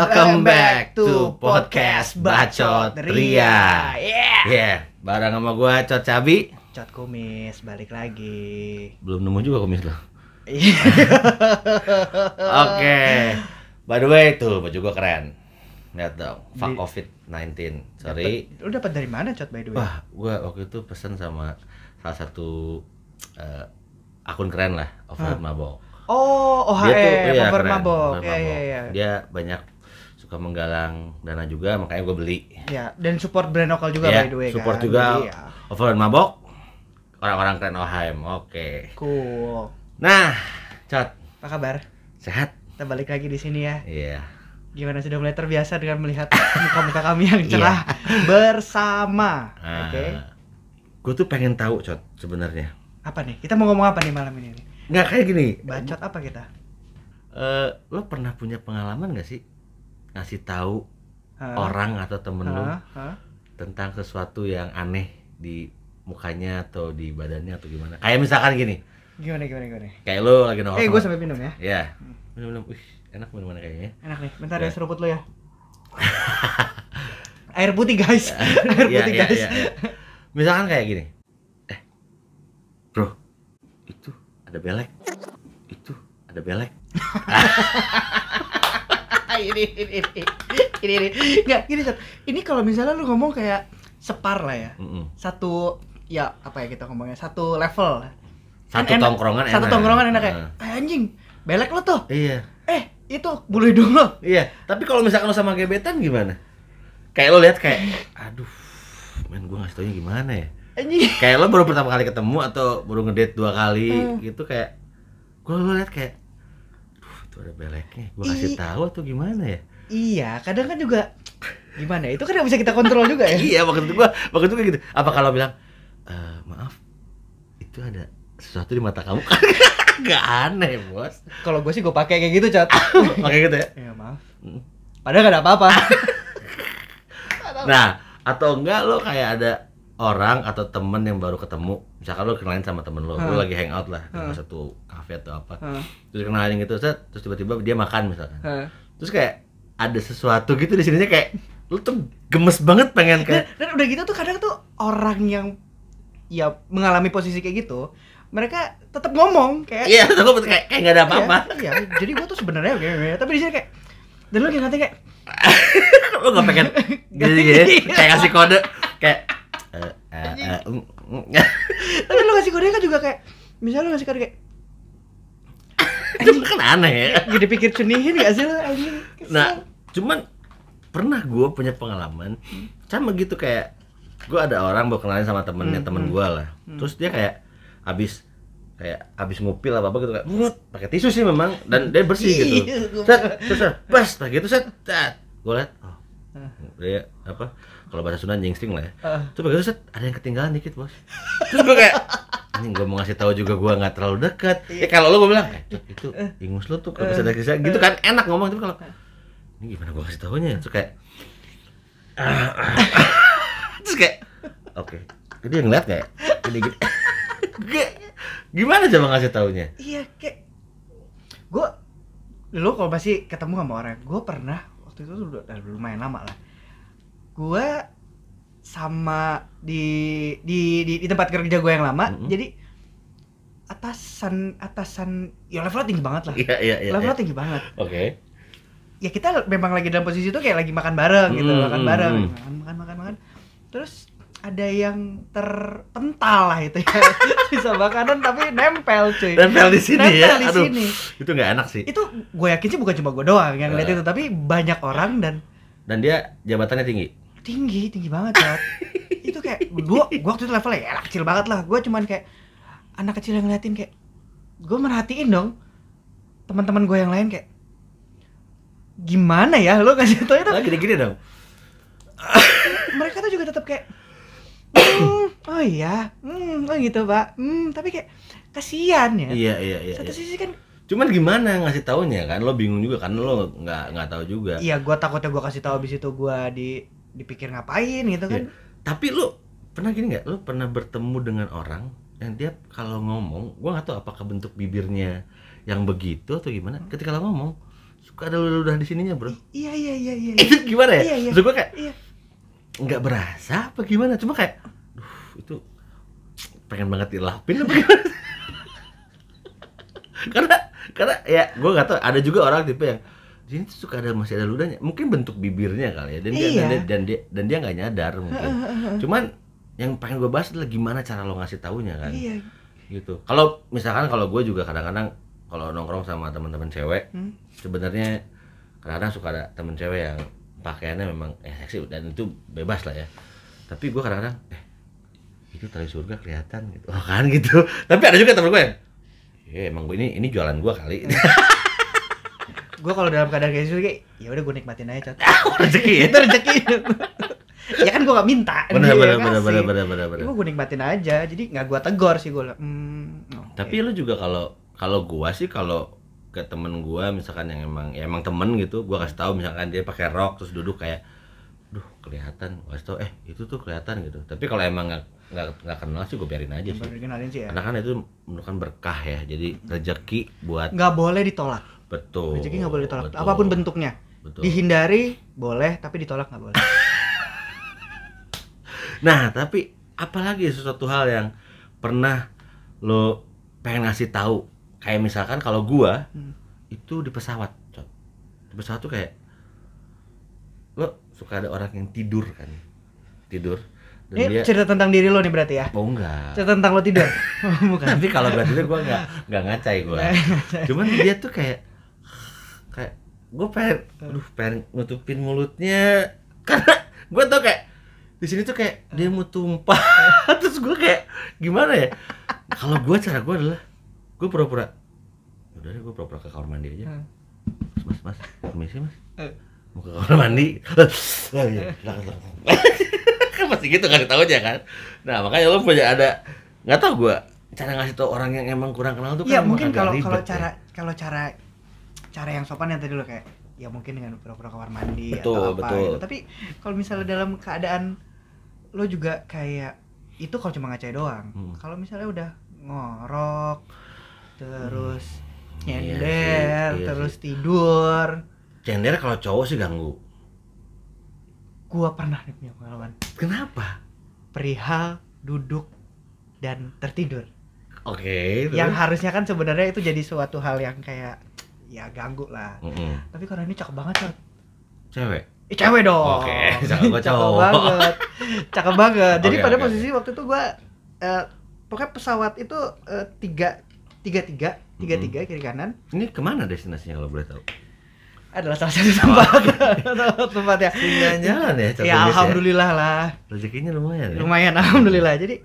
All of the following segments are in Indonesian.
Welcome back to podcast Bacot Ria. Yeah, bareng sama gue Cot Cabi, Cot Kumis, balik lagi. Belum nemu juga kumis lo. Oke. By the way, tuh baju gue keren. Lihat dong, fuck COVID-19. Sorry. Lu dapat dari mana, Cot, by the way? Wah, gue waktu itu pesan sama salah satu akun keren lah, Over Mabok. Oh, OHM, Over Mabok. Iya. Dia banyak suka menggalang dana juga, makanya gue beli. Iya, dan support brand lokal juga, by the way. Support kan? Juga jadi, ya. Over Mabok, orang-orang keren OHM. Oke. Cool. Nah, Cot, apa kabar? Sehat? Kita balik lagi di sini ya. Iya. Gimana, sudah mulai terbiasa dengan melihat muka-muka kami yang cerah bersama. Oke. Gue tuh pengen tahu, Cot, sebenarnya. Apa nih? Kita mau ngomong apa nih malam ini? Nggak, kayak gini. Bacot apa kita? Lo pernah punya pengalaman nggak sih ngasih tahu orang atau temen lo tentang sesuatu yang aneh di mukanya atau di badannya atau gimana? Kayak misalkan gini. Gimana? Kayak lo lagi nongkrong. Gue sampai minum ya. Iya. Minum. Enak minuman kayaknya. Enak nih. Bentar ya seruput lo ya. Air putih, guys. Air putih, guys. Ya. Misalkan kayak gini. Bro, itu ada belek. Itu ada belek. Ini. Enggak, gini, Cot. Ini kalau misalnya lu ngomong kayak separ lah ya. Satu ya, apa ya kita ngomongnya? Satu level. Satu tongkrongan enak ya. Anjing, belek lo tuh. Iya. Itu bulu hidung lo. Iya, tapi kalau misalkan lo sama gebetan gimana? Kayak lo lihat kayak, aduh, men, gua ngasih taunya gimana ya? Anjing. Kayak lo baru pertama kali ketemu atau baru ngedate 2 kali gitu, kayak gua lihat kayak, duh, itu ada beleknya, gua kasih tahu atau gimana ya? Iya, kadang kan juga gimana? Itu kan nggak bisa kita kontrol juga ya. Iya, waktu itu gua gitu. Apa kalau bilang, maaf, itu ada sesuatu di mata kamu? Gak aneh, bos. Kalau gue sih gue pakai kayak gitu, Cot. Pakai gitu ya? Iya, maaf. Padahal gak ada apa-apa. Nah, atau enggak lo kayak ada orang atau temen yang baru ketemu, misalkan lo kenalin sama temen lo, lo lagi hangout lah di satu kafe atau apa, terus kenalin gitu, terus tiba-tiba dia makan misalkan, terus kayak ada sesuatu gitu di sininya, kayak lo tuh gemes banget pengen kayak. Dan udah gitu tuh kadang tuh orang yang ya mengalami posisi kayak gitu, mereka tetap ngomong kayak, iya, tetap kayak nggak ada apa-apa. Iya, jadi gue tuh sebenarnya oke, tapi di sini kayak, dan lo kayak ngatain kayak, lo nggak pengen, jadi kayak kasih kode, kayak, tapi lo kasih kode kan juga kayak, misalnya lo kasih kode kayak, itu kan aneh ya. Jadi pikir cunihin nggak sih lo? Nah, cuman pernah gue punya pengalaman sama gitu, kayak gue ada orang baru kenalin sama temennya, temen gue lah, terus dia kayak abis ngupil apa gitu, kayak pakai tisu sih memang, dan dia bersih gitu. Set, pas gitu set. Gue liat, oh, dia apa? Kalau bahasa Sunda nyingsing lah ya. Terus begitu set, ada yang ketinggalan dikit, bos. Terus gue kayak, anjing, gue mau ngasih tahu juga gue nggak terlalu dekat. Ya kalau lo gue bilang, itu ingus lo tuh kalau bisa bisa gitu kan enak ngomong, tapi kalau ini gimana gue kasih tahunya? Terus kayak, terus kayak, oke. Jadi yang ngeliat kayak, gede-gede. Gimana coba ngasih taunya? Iya, kayak lu kalau masih ketemu sama orang, gue pernah waktu itu udah lumayan lama lah. Gue sama di tempat kerja gue yang lama, jadi atasan ya levelnya tinggi banget lah. Iya. Levelnya tinggi banget. Oke. Ya kita memang lagi dalam posisi itu kayak lagi makan bareng gitu, makan bareng. Terus ada yang terpental lah itu ya, sisa makanan tapi nempel, cuy. Nempel di sini, nempel ya? Aduh, di sini. Itu nggak enak sih. Itu gue yakin sih bukan cuma gue doang yang lihat itu, tapi banyak orang, dan dia jabatannya tinggi banget, Cot. Itu kayak gue waktu itu levelnya ya kecil banget lah. Gue cuman kayak anak kecil yang ngeliatin, kayak gue merhatiin dong teman-teman gue yang lain, kayak gimana ya lo ngasih tau itu? Gini-gini dong. Mereka tuh juga tetap kayak, oh iya, oh gitu, Pak. Tapi kayak kasihan ya. Iya. Satu sisi kan, cuman gimana ngasih taunya kan? Lo bingung juga kan, lo nggak tahu juga. Iya, gue takutnya gue kasih tahu abis itu gue dipikir ngapain gitu kan. Iya. Tapi lo pernah gini nggak? Lo pernah bertemu dengan orang yang dia kalau ngomong, gue nggak tahu apakah bentuk bibirnya yang begitu atau gimana. Ketika lo ngomong, suka ada ludah di sininya, bro. Iya. Itu gimana ya? Iya. Terus gue kayak nggak berasa apa gimana? Cuma kayak, itu pengen banget dilapin apa gimana? karena ya gue nggak tahu. Ada juga orang tipe yang sini tuh suka ada, masih ada ludahnya. Mungkin bentuk bibirnya kali ya. Dan dia nggak nyadar mungkin. Cuman yang pengen gue bahas adalah gimana cara lo ngasih taunya kan. Iya. Gitu. Kalau misalkan kalau gue juga kadang-kadang kalau nongkrong sama teman-teman cewek, sebenarnya kadang-kadang suka ada teman cewek yang pakaiannya memang seksi dan itu bebas lah ya. Tapi gue kadang-kadang itu tali surga kelihatan gitu. Oh, kan gitu. Tapi ada juga temen gue yang emang gue ini jualan gue kali. Gue kalau dalam keadaan kayak gitu, ya udah gue nikmatin aja, cat. Rezeki, itu rezeki. Ya kan gue gak minta. Bener. Gue nikmatin aja, jadi nggak gue tegor sih gue. Tapi lu juga kalau gue sih, kalau ke temen gue misalkan yang emang temen gitu, gue kasih tahu misalkan dia pakai rok terus duduk kayak, duh kelihatan, gue kasih tahu itu tuh kelihatan gitu. Tapi kalau emang nggak kenal sih gue biarin aja sih. Karena kan itu merupakan berkah ya, jadi rezeki buat. Nggak boleh ditolak. Betul. Rezeki nggak boleh ditolak. Betul. Apapun bentuknya. Betul. Dihindari boleh, tapi ditolak nggak boleh. Nah, tapi apalagi sesuatu hal yang pernah lo pengen ngasih tahu? Kayak misalkan kalau gua itu di pesawat, Cok. Di pesawat tuh kayak lo suka ada orang yang tidur kan. Tidur. Dan ini dia... cerita tentang diri lo nih berarti ya? Oh enggak. Cerita tentang lo tidur. Bukan. Tapi kalau berarti gue enggak ngacai gue. Cuman dia tuh kayak gue pengen nutupin mulutnya karena gue tuh kayak di sini tuh kayak dia mau tumpah. Terus gue kayak gimana ya? Kalau gue, cara gue adalah gue pura-pura. Udah deh, gue pura-pura ke kamar mandi aja. Mas, permisi mas. Mau ke kamar mandi. Lah ya, kan pasti gitu ngasih tau aja kan. Nah makanya lo punya ada, nggak tau gue cara ngasih tau orang yang emang kurang kenal tuh kan. Ya mungkin kalau cara yang sopan yang tadi lo kayak, ya mungkin dengan pura-pura kamar mandi, betul, atau apa gitu. Tapi kalau misalnya dalam keadaan lo juga kayak itu, kalau cuma ngacai doang. Kalau misalnya udah ngorok terus nyender, iya terus sih. Tidur nyender kalau cowok sih ganggu. Gua pernah nih punya pengalaman. Kenapa? Perihal duduk dan tertidur. Oke. Yang harusnya kan sebenarnya itu jadi suatu hal yang kayak ya ganggu lah. Tapi karena ini cakep banget, Cot. Cewek? Cewek dong. Oke, cakep banget. Cakep banget. Jadi pada posisi waktu itu gua pokoknya pesawat itu 3-3 kiri kanan. Ini kemana destinasinya kalau boleh tahu? Adalah salah satu tempat. Tempat ya. Jalan ya. Ya alhamdulillah ya. Lah. Rezekinya lumayan. Ya? Lumayan alhamdulillah. Jadi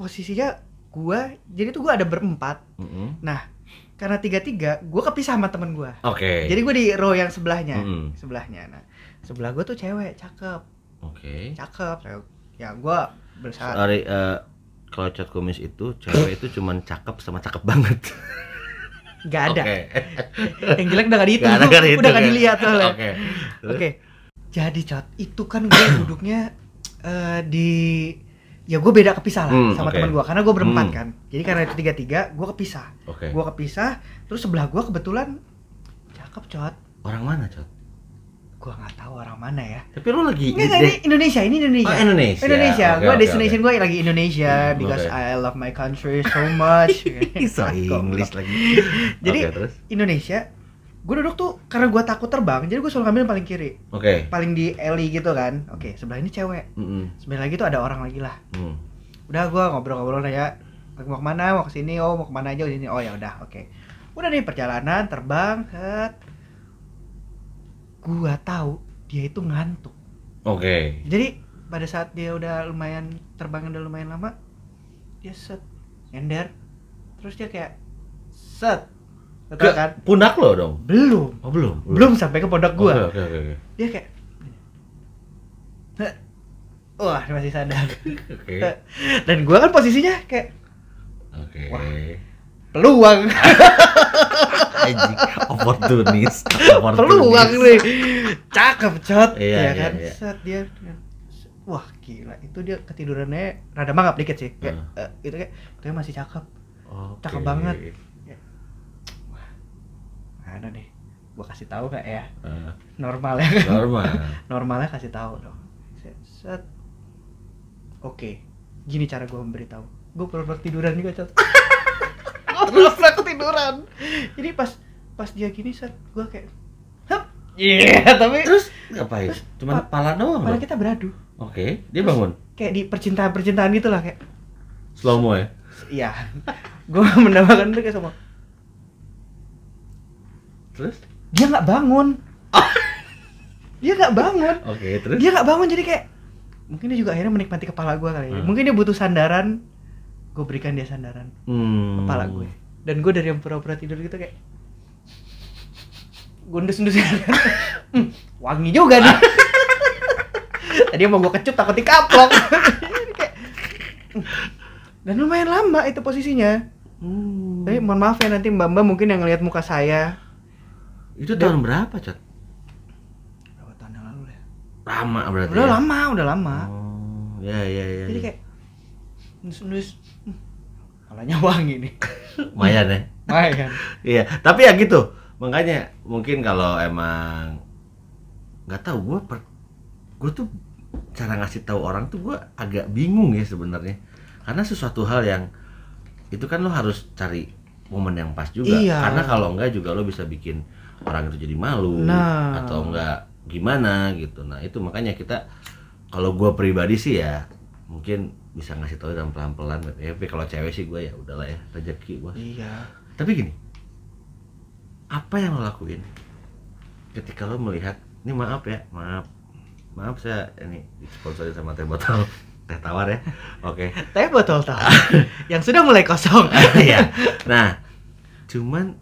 posisinya gua, jadi tuh gua ada berempat. Nah, karena 3-3, gua kepisah sama temen gua. Oke. Jadi gua di row yang sebelahnya. Sebelahnya. Nah, sebelah gua tuh cewek cakep. Oke. Cakep. Ya gua berusaha. Sorry, kalau cat kumis itu cewek itu cuman cakep sama cakep banget. Nggak ada. Yang jelek udah nggak dihitung, udah nggak dilihat soalnya. Oke. Jadi Cot, itu kan gue duduknya di, ya gue beda kepisah lah sama teman gue, karena gue berempat kan. Jadi karena itu 3-3, gue kepisah. Gue kepisah, terus sebelah gue kebetulan cakep, Cot. Orang mana, Cot? Gue nggak tahu orang mana ya. Tapi lo lagi ini Indonesia, ini Indonesia. Oh, Indonesia. Okay, gue destination gue lagi Indonesia because I love my country so much. So English lagi. Jadi Indonesia. Gue duduk tuh karena gue takut terbang, jadi gue selalu ngambil yang paling kiri. Paling di alley gitu kan. Sebelah ini cewek. Sebelah lagi tuh ada orang lagi lah. Udah gue ngobrol-ngobrol aja. Mau kemana? Mau ke sini? Oh mau kemana aja di sini? Oh ya udah, oke. Udah nih perjalanan terbang ke. Gua tahu dia itu ngantuk. Jadi pada saat dia udah lumayan terbang, udah lumayan lama, dia set nyender, terus dia kayak set ke pundak lo dong. Belum sampai ke pundak gua. Okay. Dia kayak wah dia masih sadar. Dan gua kan posisinya kayak wah peluang. Opportunist. Peluang nih. Cakep, Cot. Iya, kan? Set dia. Wah, gila. Itu dia ketidurannya rada mangap dikit sih. Itu kayak dia masih cakep. Cakep banget. Wah. Mana nih? gue kasih tahu gak ya? Normal ya kan? Normal. Normalnya kasih tahu dong. Set. Oke, gini cara gue memberitahu. Gue pura-pura tiduran juga, Cot. Gue pura-pura ketiduran. Jadi pas dia gini, set, gue kayak, hap. Iya, yeah, tapi terus ngapain? Cuman pala doang. Pala kita beradu. Oke, dia bangun. Kayak di percintaan-percintaan gitu lah, kayak slow mo ya. Iya. Gue mendapatkan mereka semua. Terus? Dia nggak bangun. Dia nggak bangun. Oke, terus? Dia nggak bangun, jadi kayak mungkin dia juga akhirnya menikmati kepala gue kali ya. Mungkin dia butuh sandaran, gue berikan dia sandaran kepala gue. Dan gue dari yang pura-pura tidur gitu kayak gondes-gondes kan. Wangi juga nih. Tadi mau gue kecup takut dikaplok. Kayak, dan lumayan lama itu posisinya. Tapi mohon maaf ya nanti mbak-mbak mungkin yang ngelihat muka saya. Itu tahun berapa, Cat? Lama berarti. Udah ya? Lama, udah lama. Oh, ya. Jadi kayak nulis kalanya wangi nih. Lumayan ya. Lumayan. Iya, tapi ya gitu. Makanya mungkin kalau emang enggak tahu gue tuh cara ngasih tahu orang tuh gue agak bingung ya sebenarnya. Karena sesuatu hal yang itu kan lo harus cari momen yang pas juga. Iya. Karena kalau enggak juga lo bisa bikin orang itu jadi malu atau enggak gimana gitu. Nah itu makanya kita, kalau gue pribadi sih ya mungkin bisa ngasih tau dan pelan-pelan. Tapi kalau cewek sih gue ya udahlah ya, rezeki bos. Iya. Tapi gini, apa yang lo lakuin ketika lo melihat, ini maaf ya, maaf saya ini disponsori sama teh botol teh tawar ya, oke. Teh botol tawar yang sudah mulai kosong. Iya. Nah, cuman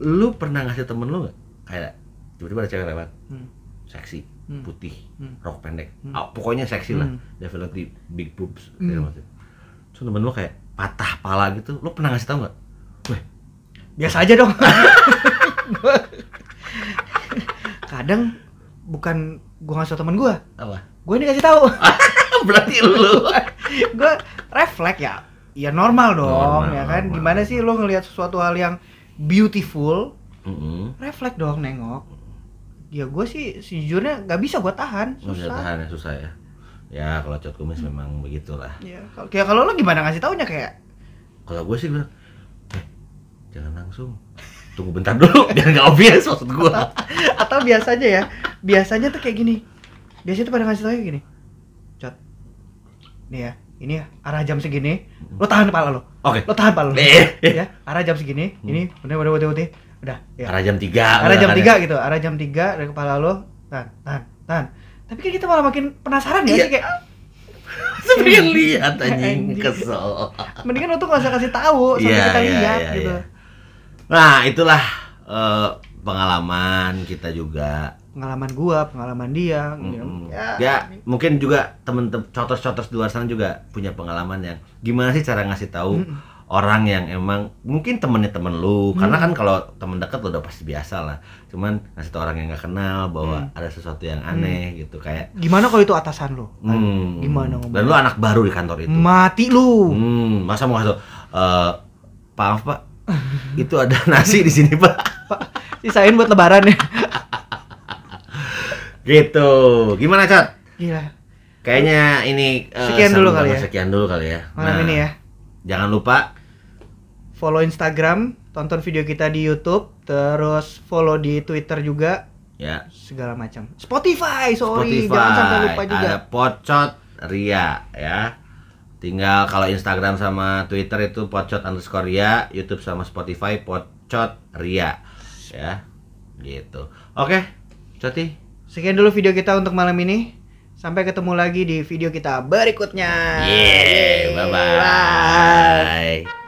lo pernah ngasih temen lo nggak kayak tiba-tiba ada cewek lewat, seksi, putih, rok pendek, pokoknya seksi lah, definitely big boobs, gitu. So temen lo kayak patah pala gitu, lo pernah ngasih tau nggak? Weh, biasa aja dong. Kadang bukan gue ngasih tau temen gue, apa? Gue ini ngasih tau. Berarti lo? Gue refleks ya, ya normal dong, normal, ya kan? Normal. Gimana sih lo ngelihat sesuatu hal yang beautiful, refleks dong nengok. Ya gue sih sejujurnya nggak bisa gue tahan, susah. Susah ya. Ya kalau Cat Kumis memang begitulah. Ya kalau lo gimana ngasih taunya kayak? Kalau gue sih bilang, jangan langsung, tunggu bentar dulu, biar nggak obvious maksud gue. Atau biasanya ya, biasanya tuh kayak gini. Biasanya tuh pada ngasih tau gini, Cat, nih ya, ini arah jam segini, lo tahan kepala lo. Oke. Lo tahan kepala lo. Ya, arah jam segini, ini udah. Udah, ya. Arah jam 3 gitu, arah jam 3 dari kepala lo, tahan. Tapi kan kita malah makin penasaran ya, kayak sebenernya lihat anjing, kesel. Mendingan lo tuh gak usah kasih tahu sampai kita lihat gitu. Yeah. Nah itulah pengalaman kita juga. Pengalaman gua, pengalaman dia. Ya mungkin juga temen-temen cotos-cotos di luar sana juga punya pengalaman yang gimana sih cara ngasih tahu orang yang emang mungkin temennya temen lu, karena kan kalau temen dekat lu udah pasti biasa lah, cuman ngasih tau orang yang gak kenal bahwa ada sesuatu yang aneh gitu, kayak gimana kalau itu atasan lu, gimana ngomong dan lu anak baru di kantor itu, mati lu. Masa mau ngasih tau, maaf pak, itu ada nasi di sini pak, sisain buat lebaran ya. Gitu, gimana Cat? Gila, kayaknya ini sekian dulu kali ya. Malam ini ya, jangan lupa follow Instagram, tonton video kita di YouTube, terus follow di Twitter juga. Ya. Segala macam. Spotify. Jangan sampai lupa juga. Ada Pocot Ria ya. Tinggal kalau Instagram sama Twitter itu pocot_ria, YouTube sama Spotify Pocot Ria. Ya. Gitu. Oke, Coti. Sekian dulu video kita untuk malam ini. Sampai ketemu lagi di video kita berikutnya. Yeah, bye-bye.